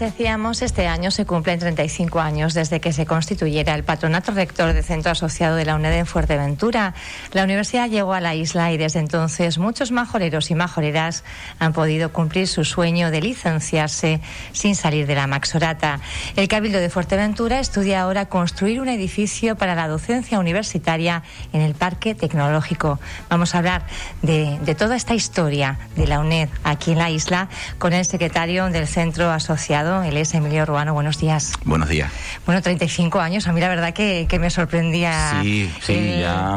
les decíamos, este año se cumplen 35 años desde que se constituyera el Patronato Rector del Centro Asociado de la UNED en Fuerteventura. La universidad llegó a la isla y desde entonces muchos majoreros y majoreras han podido cumplir su sueño de licenciarse sin salir de la Maxorata. El Cabildo de Fuerteventura estudia ahora construir un edificio para la docencia universitaria en el Parque Tecnológico. Vamos a hablar de toda esta historia de la UNED aquí en la isla con el secretario del Centro Asociado, él es Emilio Ruano. Buenos días. Buenos días. Bueno, 35 años, a mí la verdad que me sorprendía. Sí, ya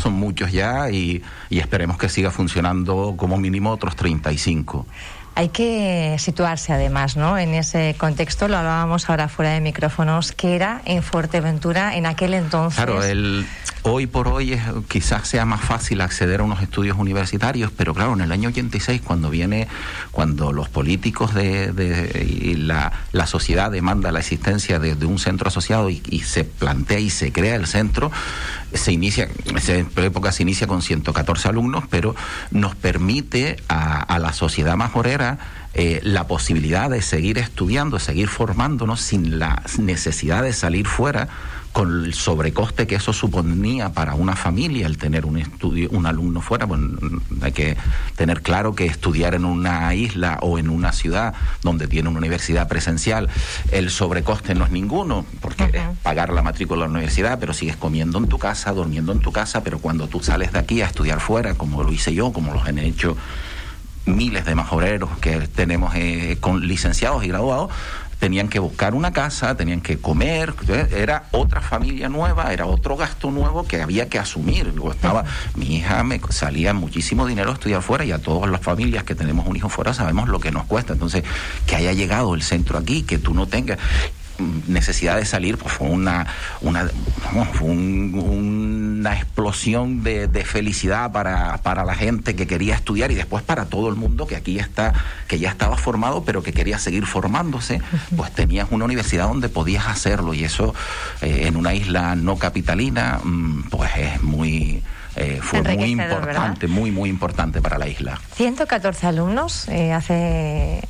son muchos ya y esperemos que siga funcionando como mínimo otros 35. Hay que situarse además, ¿no?, en ese contexto, lo hablábamos ahora fuera de micrófonos, que era en Fuerteventura en aquel entonces. Claro, hoy por hoy quizás sea más fácil acceder a unos estudios universitarios, pero claro, en el año 86, cuando los políticos y la sociedad demanda la existencia de un centro asociado y se plantea y se crea el centro, en esa época se inicia con 114 alumnos, pero nos permite a la sociedad majorera la posibilidad de seguir estudiando, de seguir formándonos sin la necesidad de salir fuera, con el sobrecoste que eso suponía para una familia el tener un alumno fuera. Bueno, hay que tener claro que estudiar en una isla o en una ciudad donde tiene una universidad presencial, el sobrecoste no es ninguno, porque es pagar la matrícula de la universidad, pero sigues comiendo en tu casa, durmiendo en tu casa. Pero cuando tú sales de aquí a estudiar fuera, como lo hice yo, como los han hecho miles de majoreros que tenemos con licenciados y graduados, tenían que buscar una casa, tenían que comer, era otra familia nueva, era otro gasto nuevo que había que asumir. Mi hija me salía muchísimo dinero a estudiar fuera, y a todas las familias que tenemos un hijo fuera sabemos lo que nos cuesta. Entonces, que haya llegado el centro aquí, que tú no tengas necesidad de salir, pues fue una explosión de felicidad para la gente que quería estudiar, y después para todo el mundo que aquí está, que ya estaba formado pero que quería seguir formándose. Pues tenías una universidad donde podías hacerlo, y eso en una isla no capitalina pues es muy... fue muy importante, ¿verdad? Muy, muy importante para la isla. 114 alumnos hace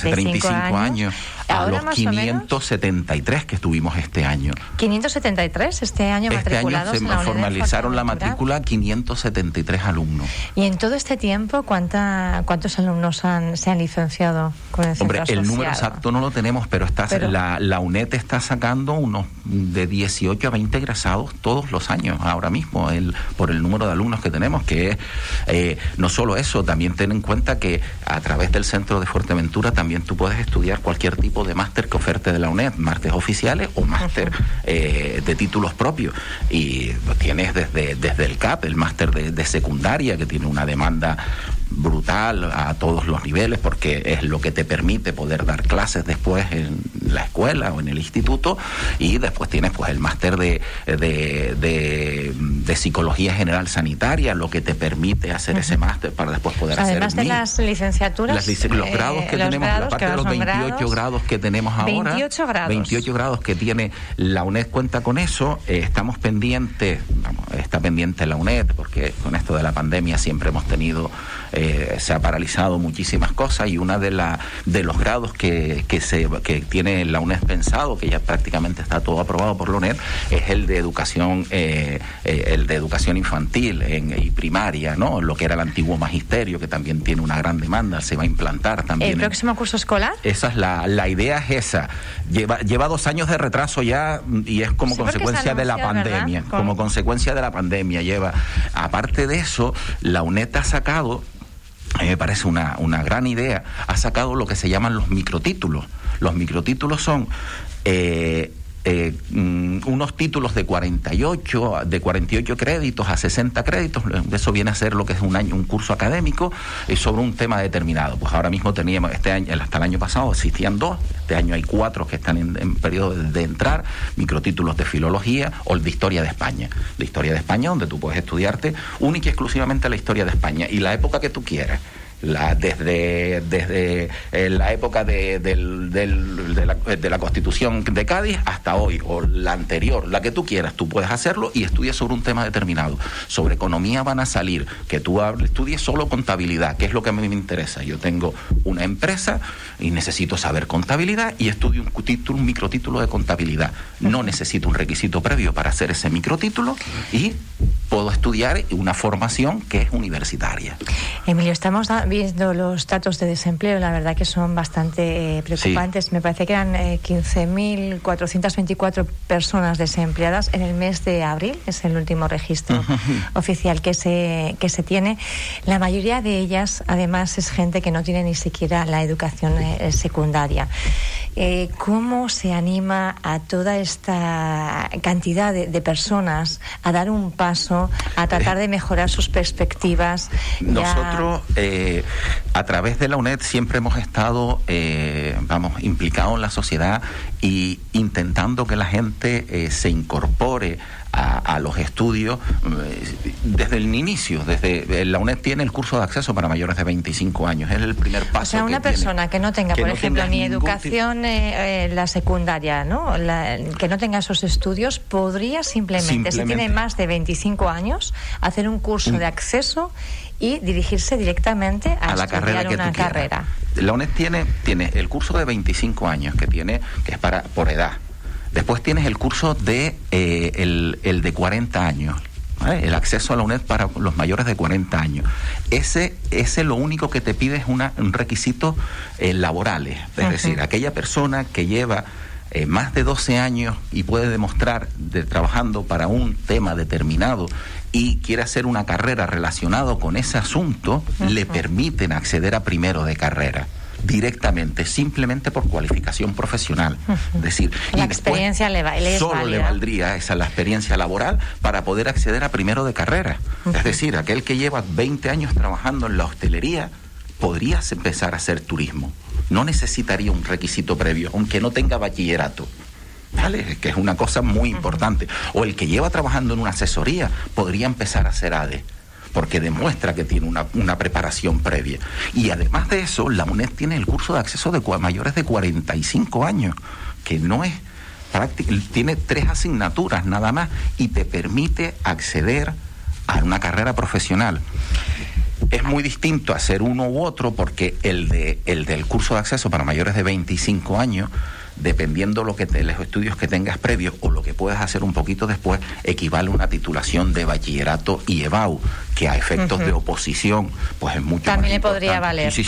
35 años. Ahora a los 573 que estuvimos este año. 573 este año matriculados. Este año se formalizaron la matrícula 573 alumnos. Y en todo este tiempo, ¿cuántos alumnos se han licenciado con el centro asociado? El número exacto no lo tenemos, pero la UNED está sacando unos de 18 a 20 egresados todos los años ahora mismo, por el número de alumnos que tenemos, que es no solo eso, también ten en cuenta que a través del centro de Fuerteventura también tú puedes estudiar cualquier tipo de máster que oferte de la UNED, máster oficiales o máster de títulos propios, y tienes desde el CAP, el máster de secundaria, que tiene una demanda brutal a todos los niveles, porque es lo que te permite poder dar clases después en la escuela o en el instituto. Y después tienes pues el máster de psicología general sanitaria, lo que te permite hacer ese máster para después poder hacer además de las licenciaturas, los grados que tenemos, aparte de los 28 grados que tenemos ahora, 28 grados que tiene la UNED, cuenta con eso. Estamos pendientes, está pendiente la UNED, porque con esto de la pandemia siempre hemos tenido se ha paralizado muchísimas cosas, y una de los grados que tiene la UNED pensado, que ya prácticamente está todo aprobado por la UNED, es el de educación infantil y primaria, ¿no? Lo que era el antiguo magisterio, que también tiene una gran demanda, se va a implantar también. ¿El próximo curso escolar? Esa es la idea, es esa. Lleva 2 años de retraso ya, y es como consecuencia de la pandemia. ¿Verdad? Como consecuencia de la pandemia lleva. Aparte de eso, la UNED ha sacado, a mí me parece una gran idea, ha sacado lo que se llaman los microtítulos. Los microtítulos son unos títulos de 48 créditos a 60 créditos, eso viene a ser lo que es un curso académico sobre un tema determinado. Pues ahora mismo teníamos, este año, hasta el año pasado existían 2, este año hay 4 que están en periodo de entrar, microtítulos de filología o de historia de España. La historia de España, donde tú puedes estudiarte única y exclusivamente la historia de España y la época que tú quieras. desde la época de la Constitución de Cádiz hasta hoy, o la anterior, la que tú quieras, tú puedes hacerlo y estudias sobre un tema determinado. Sobre economía van a salir, que tú estudies solo contabilidad, que es lo que a mí me interesa. Yo tengo una empresa y necesito saber contabilidad y estudio un microtítulo de contabilidad. No necesito un requisito previo para hacer ese microtítulo y puedo estudiar una formación que es universitaria. Emilio, estamos viendo los datos de desempleo, la verdad que son bastante preocupantes. Sí. Me parece que eran 15.424 personas desempleadas en el mes de abril, es el último registro oficial que se tiene. La mayoría de ellas, además, es gente que no tiene ni siquiera la educación secundaria. ¿Cómo se anima a toda esta cantidad de personas a dar un paso, a tratar de mejorar sus perspectivas? Nosotros, a través de la UNED, siempre hemos estado implicados en la sociedad y intentando que la gente se incorpore a los estudios desde el inicio. Desde la UNED tiene el curso de acceso para mayores de 25 años, es el primer paso. O sea, una persona que no tenga, por ejemplo, ni educación la secundaria, ¿no? Que no tenga esos estudios, podría simplemente, si tiene más de 25 años, hacer un curso de acceso y dirigirse directamente a la carrera que tú quieras. La UNED tiene el curso de 25 años que es para por edad. Después tienes el curso de el de 40 años, ¿vale? El acceso a la UNED para los mayores de 40 años. Ese lo único que te pide es un requisito laboral. Es decir, aquella persona que lleva más de 12 años y puede demostrar trabajando para un tema determinado y quiere hacer una carrera relacionada con ese asunto, le permiten acceder a primero de carrera. Directamente, simplemente por cualificación profesional. Es decir, la experiencia le valdría esa la experiencia laboral para poder acceder a primero de carrera. Es decir, aquel que lleva 20 años trabajando en la hostelería podría empezar a hacer turismo. No necesitaría un requisito previo, aunque no tenga bachillerato. ¿Vale? Que es una cosa muy importante. O el que lleva trabajando en una asesoría podría empezar a hacer ADE, porque demuestra que tiene una preparación previa. Y además de eso, la UNED tiene el curso de acceso de mayores de 45 años, que no es práctico, tiene 3 asignaturas nada más, y te permite acceder a una carrera profesional. Es muy distinto hacer uno u otro, porque el del curso de acceso para mayores de 25 años, dependiendo los estudios que tengas previos o lo que puedas hacer un poquito después, equivale a una titulación de bachillerato y EBAU, que a efectos de oposición pues es mucho también más le importante. Podría valer. Sí.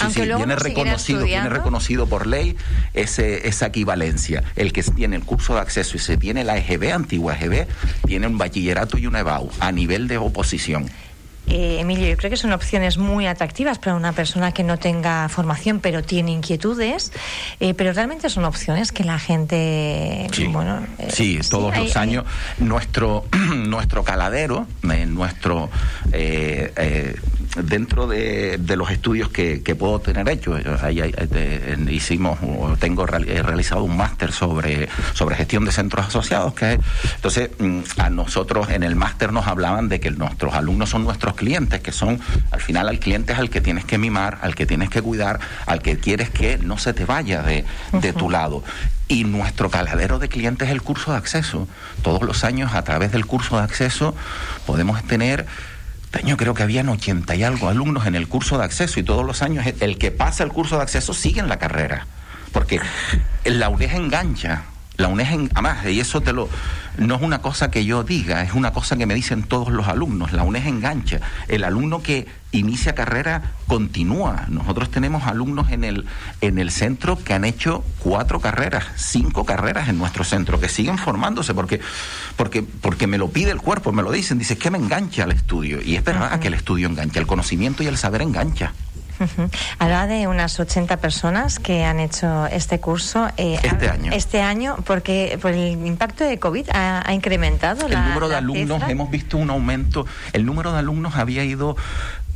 Viene reconocido por ley esa equivalencia. El que tiene el curso de acceso y se tiene la EGB, antigua EGB, tiene un bachillerato y una EBAU a nivel de oposición. Emilio, yo creo que son opciones muy atractivas para una persona que no tenga formación pero tiene inquietudes, pero realmente son opciones que la gente... Todos los años. Nuestro caladero, dentro de los estudios que puedo tener hecho, tengo realizado un máster sobre gestión de centros asociados, entonces a nosotros en el máster nos hablaban de que nuestros alumnos son nuestros clientes, que son al final al cliente es al que tienes que mimar, al que tienes que cuidar, al que quieres que no se te vaya de tu lado. Y nuestro caladero de clientes es el curso de acceso. Todos los años a través del curso de acceso podemos tener... Yo creo que habían 80 y algo alumnos en el curso de acceso, y todos los años el que pasa el curso de acceso sigue en la carrera, porque la UNED engancha. Además, y eso no es una cosa que yo diga, es una cosa que me dicen todos los alumnos. La UNED engancha. El alumno que inicia carrera continúa. Nosotros tenemos alumnos en el centro que han hecho 4 carreras, 5 carreras en nuestro centro, que siguen formándose porque me lo pide el cuerpo, me lo dicen. Dice, es que me engancha el estudio. Y es verdad que el estudio engancha, el conocimiento y el saber engancha. Hablaba de unas 80 personas que han hecho este curso este año, porque por el impacto de COVID ha incrementado el número de alumnos. Hemos visto un aumento. El número de alumnos había ido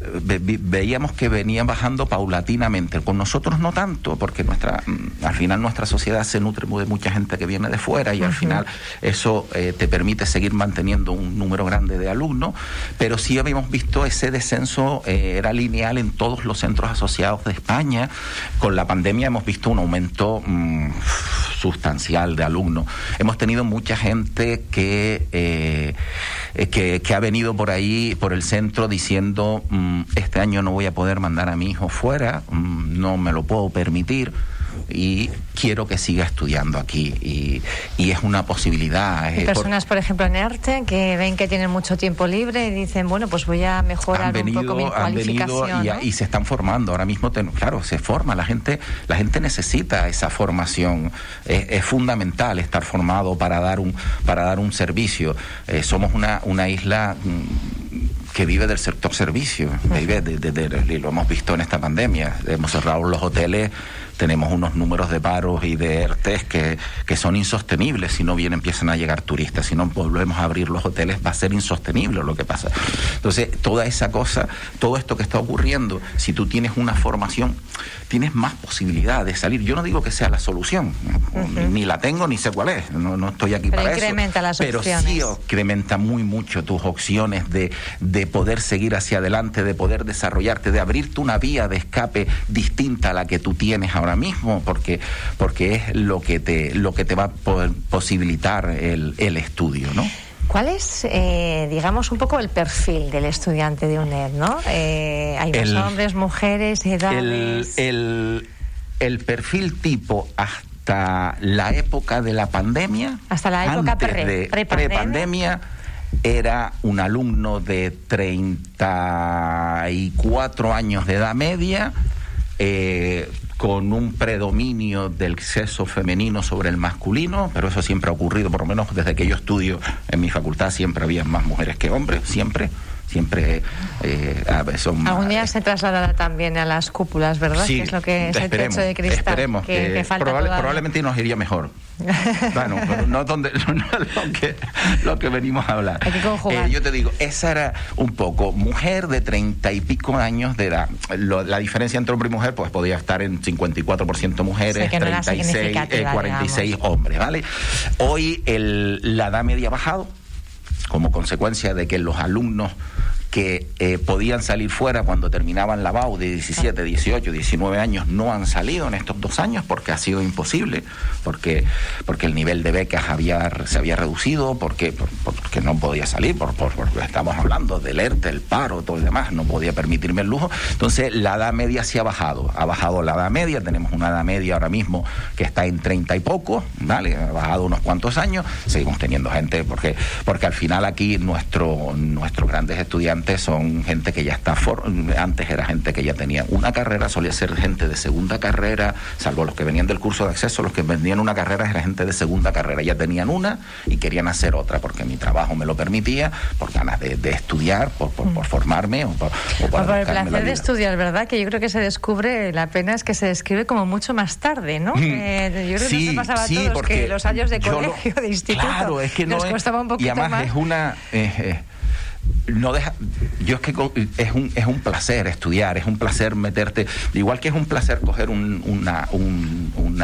veíamos que venía bajando paulatinamente. Con nosotros no tanto, porque al final nuestra sociedad se nutre de mucha gente que viene de fuera y al final eso te permite seguir manteniendo un número grande de alumnos, pero sí habíamos visto ese descenso, era lineal en todos los centros asociados de España. Con la pandemia hemos visto un aumento sustancial de alumnos. Hemos tenido mucha gente que ha venido por ahí, por el centro, diciendo este año no voy a poder mandar a mi hijo fuera, no me lo puedo permitir y quiero que siga estudiando aquí, y es una posibilidad. Hay personas, por ejemplo, en ERTE que ven que tienen mucho tiempo libre y dicen, bueno, pues voy a mejorar un poco mi cualificación. Han venido, ¿no? Y se están formando. Ahora mismo, claro, se forma. La gente necesita esa formación. Es fundamental estar formado para dar un servicio. Somos una isla que vive del sector servicio, lo hemos visto en esta pandemia. Hemos cerrado los hoteles, tenemos unos números de paros y de ERTEs que son insostenibles. Si no bien empiezan a llegar turistas, si no volvemos a abrir los hoteles, va a ser insostenible lo que pasa. Entonces, toda esa cosa, todo esto que está ocurriendo, si tú tienes una formación, tienes más posibilidad de salir. Yo no digo que sea la solución, ni la tengo ni sé cuál es, no estoy aquí para eso. Pero incrementa las opciones. Pero sí incrementa muy mucho tus opciones de poder seguir hacia adelante, de poder desarrollarte, de abrirte una vía de escape distinta a la que tú tienes ahora mismo, porque es lo que te va a poder posibilitar el estudio, ¿no? ¿Cuál es, digamos, un poco el perfil del estudiante de UNED, ¿no? Hay más hombres, mujeres, edades. El perfil tipo hasta la época de la pandemia, hasta la época prepandemia, era un alumno de 34 años de edad media, con un predominio del sexo femenino sobre el masculino, pero eso siempre ha ocurrido, por lo menos desde que yo estudio en mi facultad, siempre había más mujeres que hombres, siempre son más. Algún día se trasladará también a las cúpulas, ¿verdad? Sí, que es lo que es el techo de cristal. Esperemos que falta probablemente nos iría mejor. Bueno, pero no lo que venimos a hablar. Hay que conjugar. Yo te digo, esa era un poco mujer de 30 y pico años de edad. La diferencia entre hombre y mujer, pues podía estar en 54% mujeres, o sea, 36, 46 hombres, ¿vale? Hoy la edad media ha bajado, como consecuencia de que los alumnos que podían salir fuera cuando terminaban la BAU de 17, 18, 19 años no han salido en estos 2 años porque ha sido imposible, porque el nivel de becas se había reducido, porque no podía salir, porque estamos hablando del ERTE, el paro, todo el demás, no podía permitirme el lujo. Entonces la edad media sí ha bajado la edad media, tenemos una edad media ahora mismo que está en 30 y poco, ¿vale? Ha bajado unos cuantos años, seguimos teniendo gente, porque al final aquí nuestros grandes estudiantes son gente que ya está antes era gente que ya tenía una carrera, solía ser gente de segunda carrera, salvo los que venían del curso de acceso. Los que venían una carrera era gente de segunda carrera, ya tenían una y querían hacer otra porque mi trabajo me lo permitía, por ganas de estudiar, por formarme o por el placer de estudiar, ¿verdad? Que yo creo que se descubre, la pena es que se describe como mucho más tarde, ¿no? Yo creo que sí, nos pasaba a todos, porque los años de colegio, de instituto, claro, es que nos costaba un poquito más. Y además más. Es una... no deja, yo es que es un placer estudiar, es un placer meterte, igual que es un placer coger una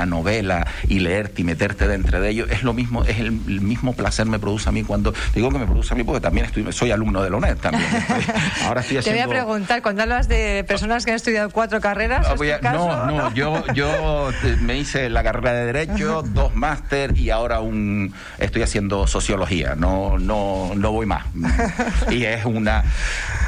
novela y leerte y meterte dentro de ello, es lo mismo, es el mismo placer me produce a mí cuando, digo que me produce a mí porque también soy alumno de la UNED también. Ahora estoy haciendo... Te voy a preguntar, cuando hablas de personas que han estudiado 4 carreras, no, yo me hice la carrera de Derecho, 2 máster y ahora estoy haciendo Sociología, no voy más. Y es una...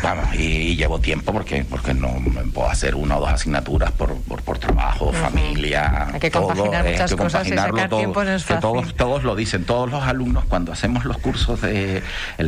Vamos, y llevo tiempo porque no puedo hacer 1 o 2 asignaturas por trabajo, familia... Hay que compaginar todo, muchas cosas y sacar todo, tiempo no es fácil. Todos lo dicen, todos los alumnos cuando hacemos los cursos, el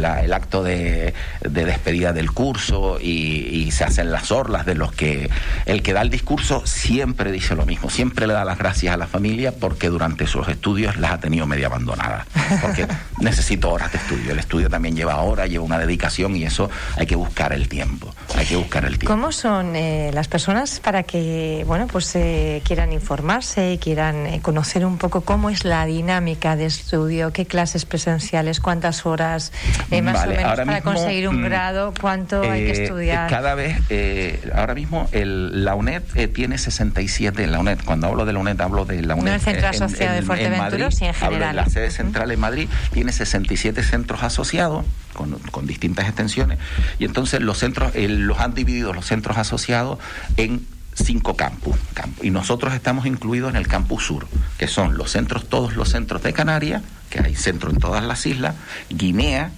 acto de despedida del curso y se hacen las orlas de los que... El que da el discurso siempre dice lo mismo, siempre le da las gracias a la familia porque durante sus estudios las ha tenido medio abandonadas. Porque necesito horas de estudio, el estudio también lleva horas, lleva una dedicación educación, y eso hay que buscar el tiempo, hay que buscar el tiempo. ¿Cómo son las personas para que, bueno, pues quieran informarse, quieran conocer un poco cómo es la dinámica de estudio, qué clases presenciales, cuántas horas, más vale, o menos para mismo, conseguir un grado, cuánto hay que estudiar? Cada vez, ahora mismo la UNED tiene 67, la UNED, cuando hablo de la UNED hablo de la UNED. No el Centro Asociado de Fuerteventura, sí, en general. Hablo de la sede central en Madrid, tiene 67 centros asociados con distintas extensiones, y entonces los centros los han dividido, los centros asociados, en 5 campus, y nosotros estamos incluidos en el campus sur, que son los centros, todos los centros de Canarias, que hay centros en todas las islas, Guinea,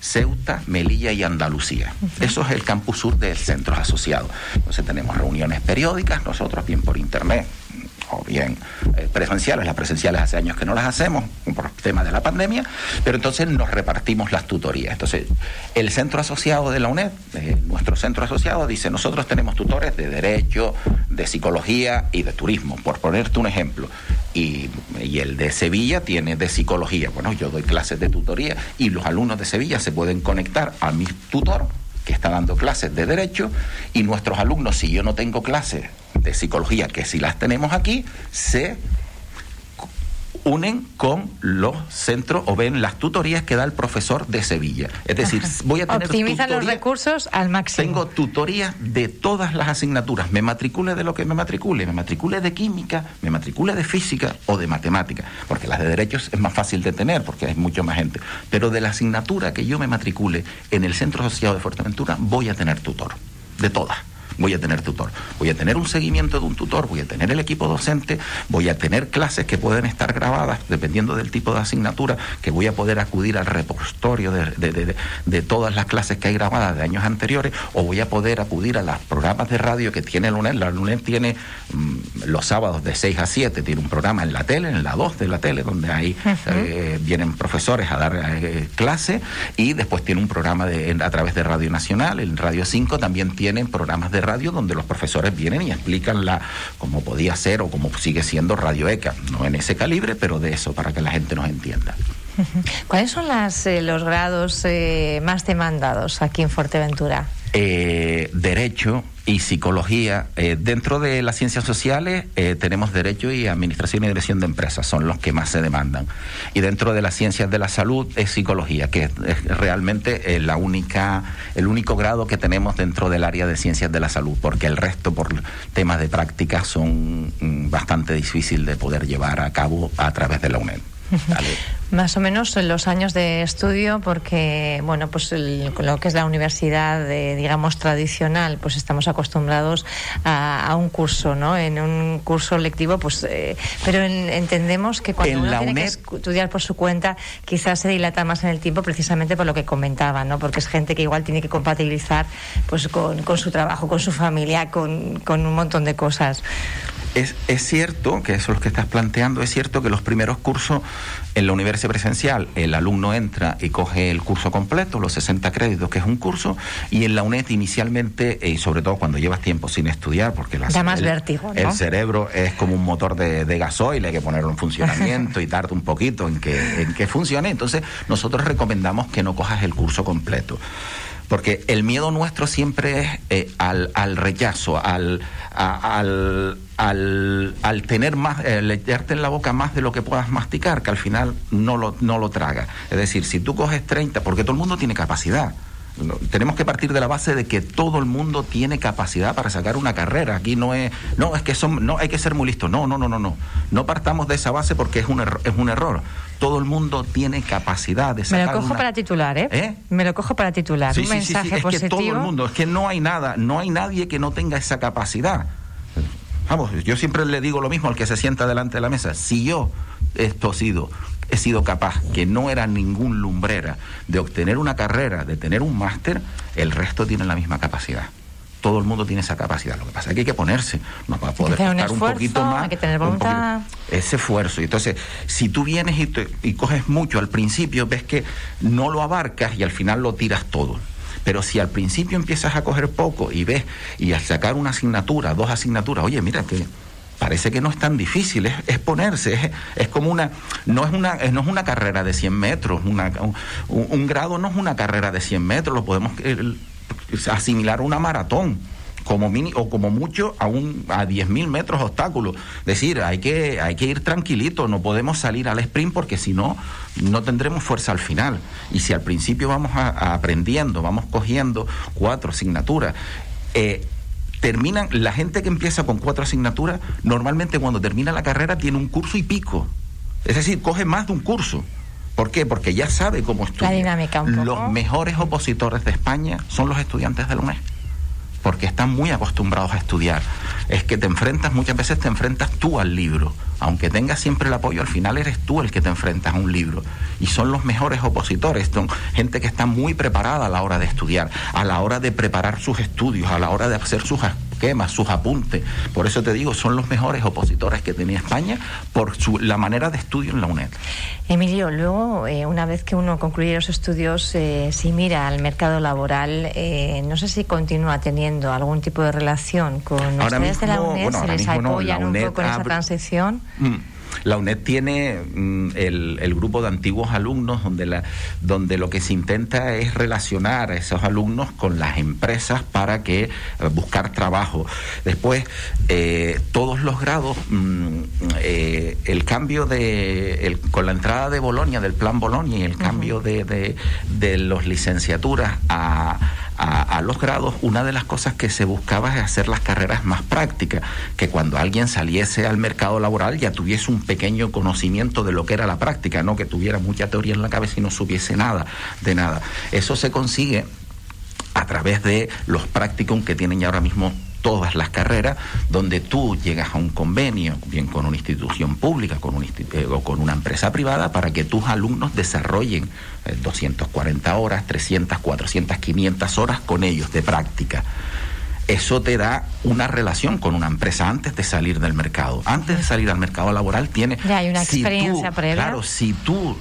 Ceuta, Melilla y Andalucía. Eso es el campus sur del Centro Asociado. Entonces tenemos reuniones periódicas, nosotros bien por internet o bien presenciales. Las presenciales hace años que no las hacemos por el tema de la pandemia, pero entonces nos repartimos las tutorías. Entonces el Centro Asociado de la UNED, nuestro Centro Asociado, dice: nosotros tenemos tutores de Derecho, de Psicología y de Turismo, por ponerte un ejemplo. Y el de Sevilla tiene de Psicología. Bueno, yo doy clases de tutoría y los alumnos de Sevilla se pueden conectar a mi tutor, que está dando clases de Derecho, y nuestros alumnos, si yo no tengo clases de Psicología, que si las tenemos aquí, se unen con los centros o ven las tutorías que da el profesor de Sevilla. Es decir, voy a tener optimizan tutoría, los recursos al máximo. Tengo tutorías de todas las asignaturas. Me matricule de lo que me matricule de química, me matricule de física o de matemática, porque las de derechos es más fácil de tener porque hay mucho más gente. Pero de la asignatura que yo me matricule en el Centro Asociado de Fuerteventura, voy a tener tutor, de todas. Voy a tener tutor, voy a tener un seguimiento de un tutor, voy a tener el equipo docente, voy a tener clases que pueden estar grabadas, dependiendo del tipo de asignatura, que voy a poder acudir al repositorio de todas las clases que hay grabadas de años anteriores, o voy a poder acudir a los programas de radio que tiene el UNED. La UNED tiene los sábados de 6 a 7, tiene un programa en la tele, en la 2 de la tele, donde ahí vienen profesores a dar clase, y después tiene un programa a través de Radio Nacional. En Radio 5 también tienen programas de radio donde los profesores vienen y explican como podía ser o como sigue siendo Radio ECA, no en ese calibre, pero de eso, para que la gente nos entienda. ¿Cuáles son los grados más demandados aquí en Fuerteventura? Derecho y Psicología. Dentro de las ciencias sociales tenemos Derecho y Administración y Dirección de Empresas, son los que más se demandan. Y dentro de las ciencias de la salud es Psicología, que es realmente el único grado que tenemos dentro del área de ciencias de la salud, porque el resto, por temas de práctica, son bastante difícil de poder llevar a cabo a través de la UNED. Dale. Más o menos los años de estudio, porque bueno, pues lo que es la universidad, digamos tradicional, pues estamos acostumbrados a un curso, ¿no? En un curso lectivo, pues, pero entendemos que cuando uno tiene que estudiar por su cuenta, quizás se dilata más en el tiempo, precisamente por lo que comentaba, ¿no? Porque es gente que igual tiene que compatibilizar, pues, con su trabajo, con su familia, con un montón de cosas. Es cierto que eso es lo que estás planteando. Es cierto que los primeros cursos en la universidad presencial, el alumno entra y coge el curso completo, los 60 créditos, que es un curso, y en la UNED inicialmente, y sobre todo cuando llevas tiempo sin estudiar, porque da más vértigo, ¿no? El cerebro es como un motor de gasoil, hay que ponerlo en funcionamiento y tarda un poquito en que funcione. Entonces nosotros recomendamos que no cojas el curso completo, porque el miedo nuestro siempre es al rechazo, al tener más, echarte en la boca más de lo que puedas masticar, que al final no lo tragas. Es decir, si tú coges 30, porque todo el mundo tiene capacidad. Tenemos que partir de la base de que todo el mundo tiene capacidad para sacar una carrera. Aquí no hay que ser muy listo. No. No partamos de esa base, porque es un error. Todo el mundo tiene capacidad de sacar. Me lo cojo para titular, ¿eh? Me lo cojo para titular. Sí, un mensaje sí. Es positivo. Que todo el mundo, es que no hay nadie que no tenga esa capacidad. Vamos, yo siempre le digo lo mismo al que se sienta delante de la mesa. Si yo he sido capaz, que no era ningún lumbrera, de obtener una carrera, de tener un máster, el resto tiene la misma capacidad. Todo el mundo tiene esa capacidad. Lo que pasa es que hay que ponerse, nos va a poder costar un poquito más. Hay que tener voluntad. Ese esfuerzo. Y entonces, si tú vienes y coges mucho al principio, ves que no lo abarcas y al final lo tiras todo. Pero si al principio empiezas a coger poco y ves, y al sacar una asignatura, 2 asignaturas, oye, mira que parece que no es tan difícil, es ponerse, es como una, no es una carrera de 100 metros, un grado no es una carrera de 100 metros, lo podemos asimilar a una maratón, como mínimo o como mucho a 10.000 metros obstáculos. Es decir, hay que ir tranquilito, no podemos salir al sprint porque si no, no tendremos fuerza al final. Y si al principio vamos aprendiendo, vamos cogiendo 4 asignaturas, terminan, la gente que empieza con 4 asignaturas, normalmente cuando termina la carrera tiene un curso y pico. Es decir, coge más de un curso. ¿Por qué? Porque ya sabe cómo estudia. La dinámica un poco. Los mejores opositores de España son los estudiantes de la UNED, porque están muy acostumbrados a estudiar. Es que muchas veces te enfrentas tú al libro, aunque tengas siempre el apoyo, al final eres tú el que te enfrentas a un libro, y son los mejores opositores, son gente que está muy preparada a la hora de estudiar, a la hora de preparar sus estudios, a la hora de hacer sus esquemas, sus apuntes. Por eso te digo, son los mejores opositores que tenía España por la manera de estudio en la UNED. Emilio, luego, una vez que uno concluye los estudios, si mira al mercado laboral, no sé si continúa teniendo algún tipo de relación con ahora ustedes mismo, de la UNED, bueno, ¿se les apoyan un poco en esa transición? La UNED tiene el grupo de antiguos alumnos donde lo que se intenta es relacionar a esos alumnos con las empresas para que buscar trabajo. Después, todos los grados, el cambio con la entrada de Bolonia, del Plan Bolonia, y el cambio de los licenciaturas a los grados, una de las cosas que se buscaba es hacer las carreras más prácticas, que cuando alguien saliese al mercado laboral ya tuviese un pequeño conocimiento de lo que era la práctica, no que tuviera mucha teoría en la cabeza y no supiese nada de nada. Eso se consigue a través de los practicum que tienen ya ahora mismo todas las carreras, donde tú llegas a un convenio, bien con una institución pública o con una empresa privada, para que tus alumnos desarrollen 240 horas, 300, 400, 500 horas con ellos de práctica. Eso te da una relación con una empresa antes de salir del mercado. Antes de salir al mercado laboral tienes... Ya hay una experiencia previa. Claro, si tú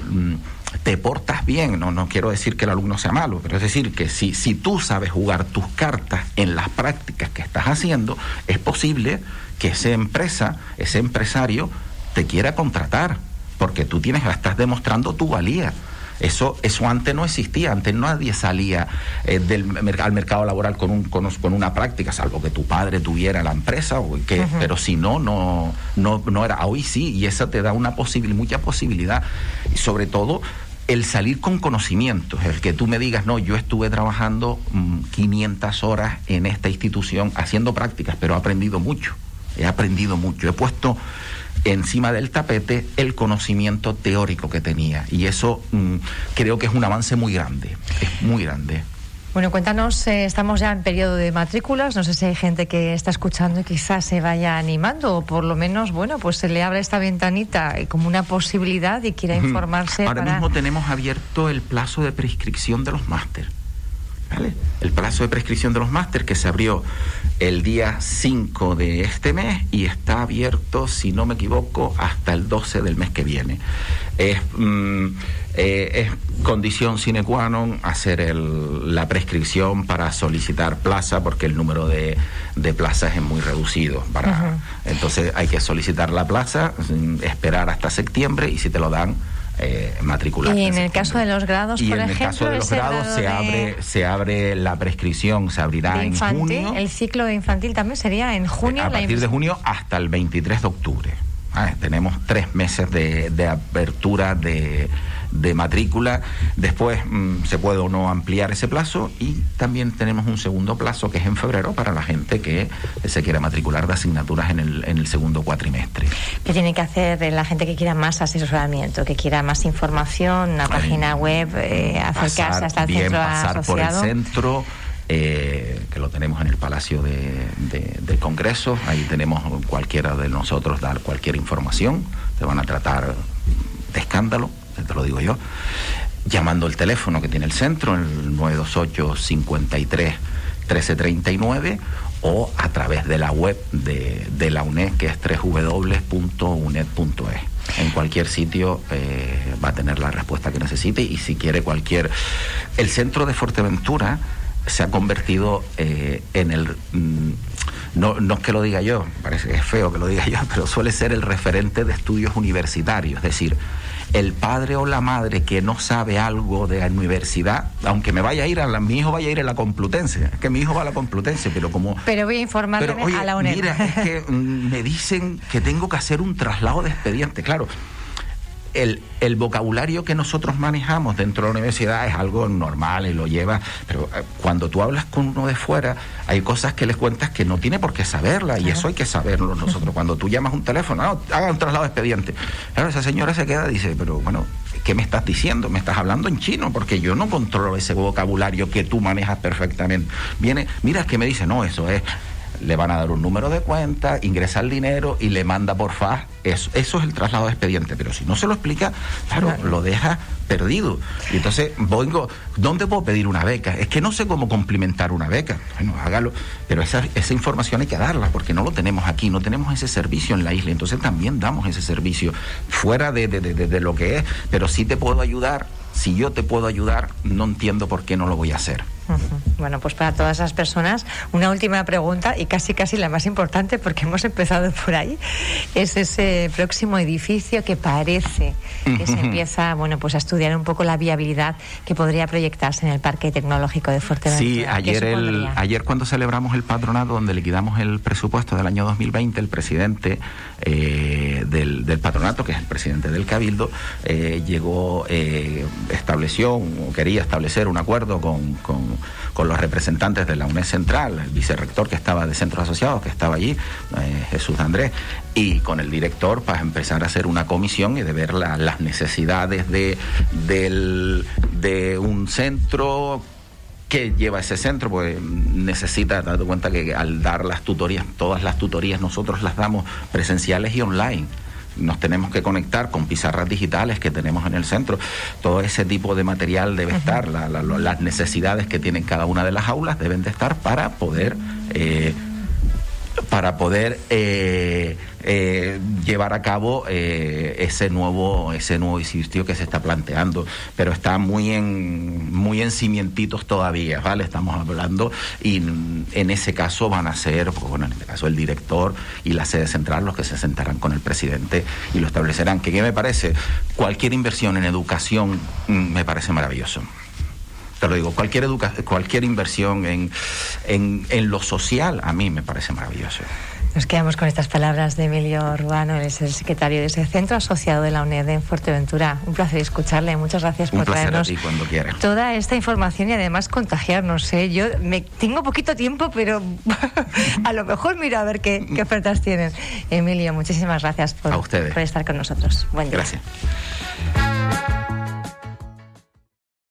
te portas bien, no quiero decir que el alumno sea malo, pero es decir que si tú sabes jugar tus cartas en las prácticas que estás haciendo, es posible que ese empresario te quiera contratar, porque tú estás demostrando tu valía. Eso antes no existía, antes nadie salía al mercado laboral con una práctica, salvo que tu padre tuviera la empresa, pero si no era. Hoy sí, y esa te da mucha posibilidad, y sobre todo el salir con conocimientos, el que tú me digas, no, yo estuve trabajando 500 horas en esta institución haciendo prácticas, pero he aprendido mucho, he puesto encima del tapete el conocimiento teórico que tenía, y eso creo que es un avance muy grande, es muy grande. Bueno, cuéntanos, estamos ya en periodo de matrículas, no sé si hay gente que está escuchando y quizás se vaya animando, o por lo menos, bueno, pues se le abre esta ventanita como una posibilidad y quiera informarse. Ahora mismo tenemos abierto el plazo de prescripción de los máster, ¿vale? El plazo de prescripción de los máster que se abrió el día 5 de este mes y está abierto, si no me equivoco, hasta el 12 del mes que viene. Es condición sine qua non hacer la prescripción para solicitar plaza, porque el número de plazas es muy reducido. Entonces hay que solicitar la plaza, esperar hasta septiembre, y si te lo dan, matricular. Y en el caso de los grados, por ejemplo, se abre la prescripción, se abrirá en junio. El ciclo de infantil también sería en junio. A partir de junio hasta el 23 de octubre. Tenemos 3 meses de apertura de matrícula. Después se puede o no ampliar ese plazo, y también tenemos un segundo plazo que es en febrero para la gente que se quiera matricular de asignaturas en el segundo cuatrimestre. ¿Qué tiene que hacer la gente que quiera más asesoramiento, que quiera más información? Una página web, acercarse hasta el centro asociado. Pasar por el centro, que lo tenemos en el Palacio del Congreso. Ahí tenemos cualquiera de nosotros dar cualquier información. Te van a tratar de escándalo, te lo digo yo. Llamando el teléfono que tiene el centro, el 928-53-1339, o a través de la web de la UNED, que es www.uned.es. En cualquier sitio va a tener la respuesta que necesite, y si quiere cualquier... El centro de Fuerteventura se ha convertido en el... No es que lo diga yo, parece que es feo que lo diga yo, pero suele ser el referente de estudios universitarios. Es decir, el padre o la madre que no sabe algo de la universidad, aunque me vaya a ir, mi hijo vaya a ir a la Complutense, es que mi hijo va a la Complutense, pero como... Pero voy a informarme a la UNED. Mira, es que me dicen que tengo que hacer un traslado de expediente, claro. El vocabulario que nosotros manejamos dentro de la universidad es algo normal y lo lleva, pero cuando tú hablas con uno de fuera, hay cosas que les cuentas que no tiene por qué saberla, y eso hay que saberlo nosotros. Cuando tú llamas un teléfono, haga un traslado de expediente. Claro, esa señora se queda y dice, pero bueno, ¿qué me estás diciendo? Me estás hablando en chino, porque yo no controlo ese vocabulario que tú manejas perfectamente. Viene, mira, es que me dice, no, eso es... Le van a dar un número de cuenta, ingresa el dinero y le manda por fax. Eso es el traslado de expediente. Pero si no se lo explica, claro. Lo deja perdido. Y entonces, ¿dónde puedo pedir una beca? Es que no sé cómo complementar una beca. Bueno, hágalo. Pero esa información hay que darla, porque no lo tenemos aquí, no tenemos ese servicio en la isla. Entonces también damos ese servicio fuera de lo que es. Pero sí te puedo ayudar. Si yo te puedo ayudar, no entiendo por qué no lo voy a hacer. Bueno, pues para todas esas personas, una última pregunta, y casi la más importante, porque hemos empezado por ahí. Es ese próximo edificio que parece que se empieza, bueno, pues a estudiar un poco la viabilidad que podría proyectarse en el Parque Tecnológico de Fuerteventura. Sí, ayer cuando celebramos el patronato, donde liquidamos el presupuesto del año 2020, el presidente del patronato, que es el presidente del Cabildo, quería establecer un acuerdo con los representantes de la UNED Central, el vicerrector que estaba de Centro Asociado, que estaba allí, Jesús Andrés, y con el director, para empezar a hacer una comisión y de ver las necesidades de un centro. ¿Qué lleva ese centro? Pues necesita, date cuenta que al dar las tutorías, todas las tutorías nosotros las damos presenciales y online. Nos tenemos que conectar con pizarras digitales que tenemos en el centro. Todo ese tipo de material debe estar, las necesidades que tienen cada una de las aulas deben de estar para poder llevar a cabo ese nuevo sitio que se está planteando, pero está muy en cimientitos todavía, ¿vale? Estamos hablando, y en ese caso van a ser, en este caso el director y la sede central los que se sentarán con el presidente y lo establecerán. ¿Qué me parece? Cualquier inversión en educación me parece maravilloso. Te lo digo, cualquier inversión en lo social a mí me parece maravilloso. Nos quedamos con estas palabras de Emilio Ruano, él es el secretario de ese Centro Asociado de la UNED en Fuerteventura. Un placer escucharle, muchas gracias por traernos a ti cuando quieras toda esta información y además contagiarnos, ¿eh? Yo tengo poquito tiempo, pero a lo mejor miro a ver qué ofertas tienen. Emilio, muchísimas gracias por estar con nosotros. Buen día. Gracias.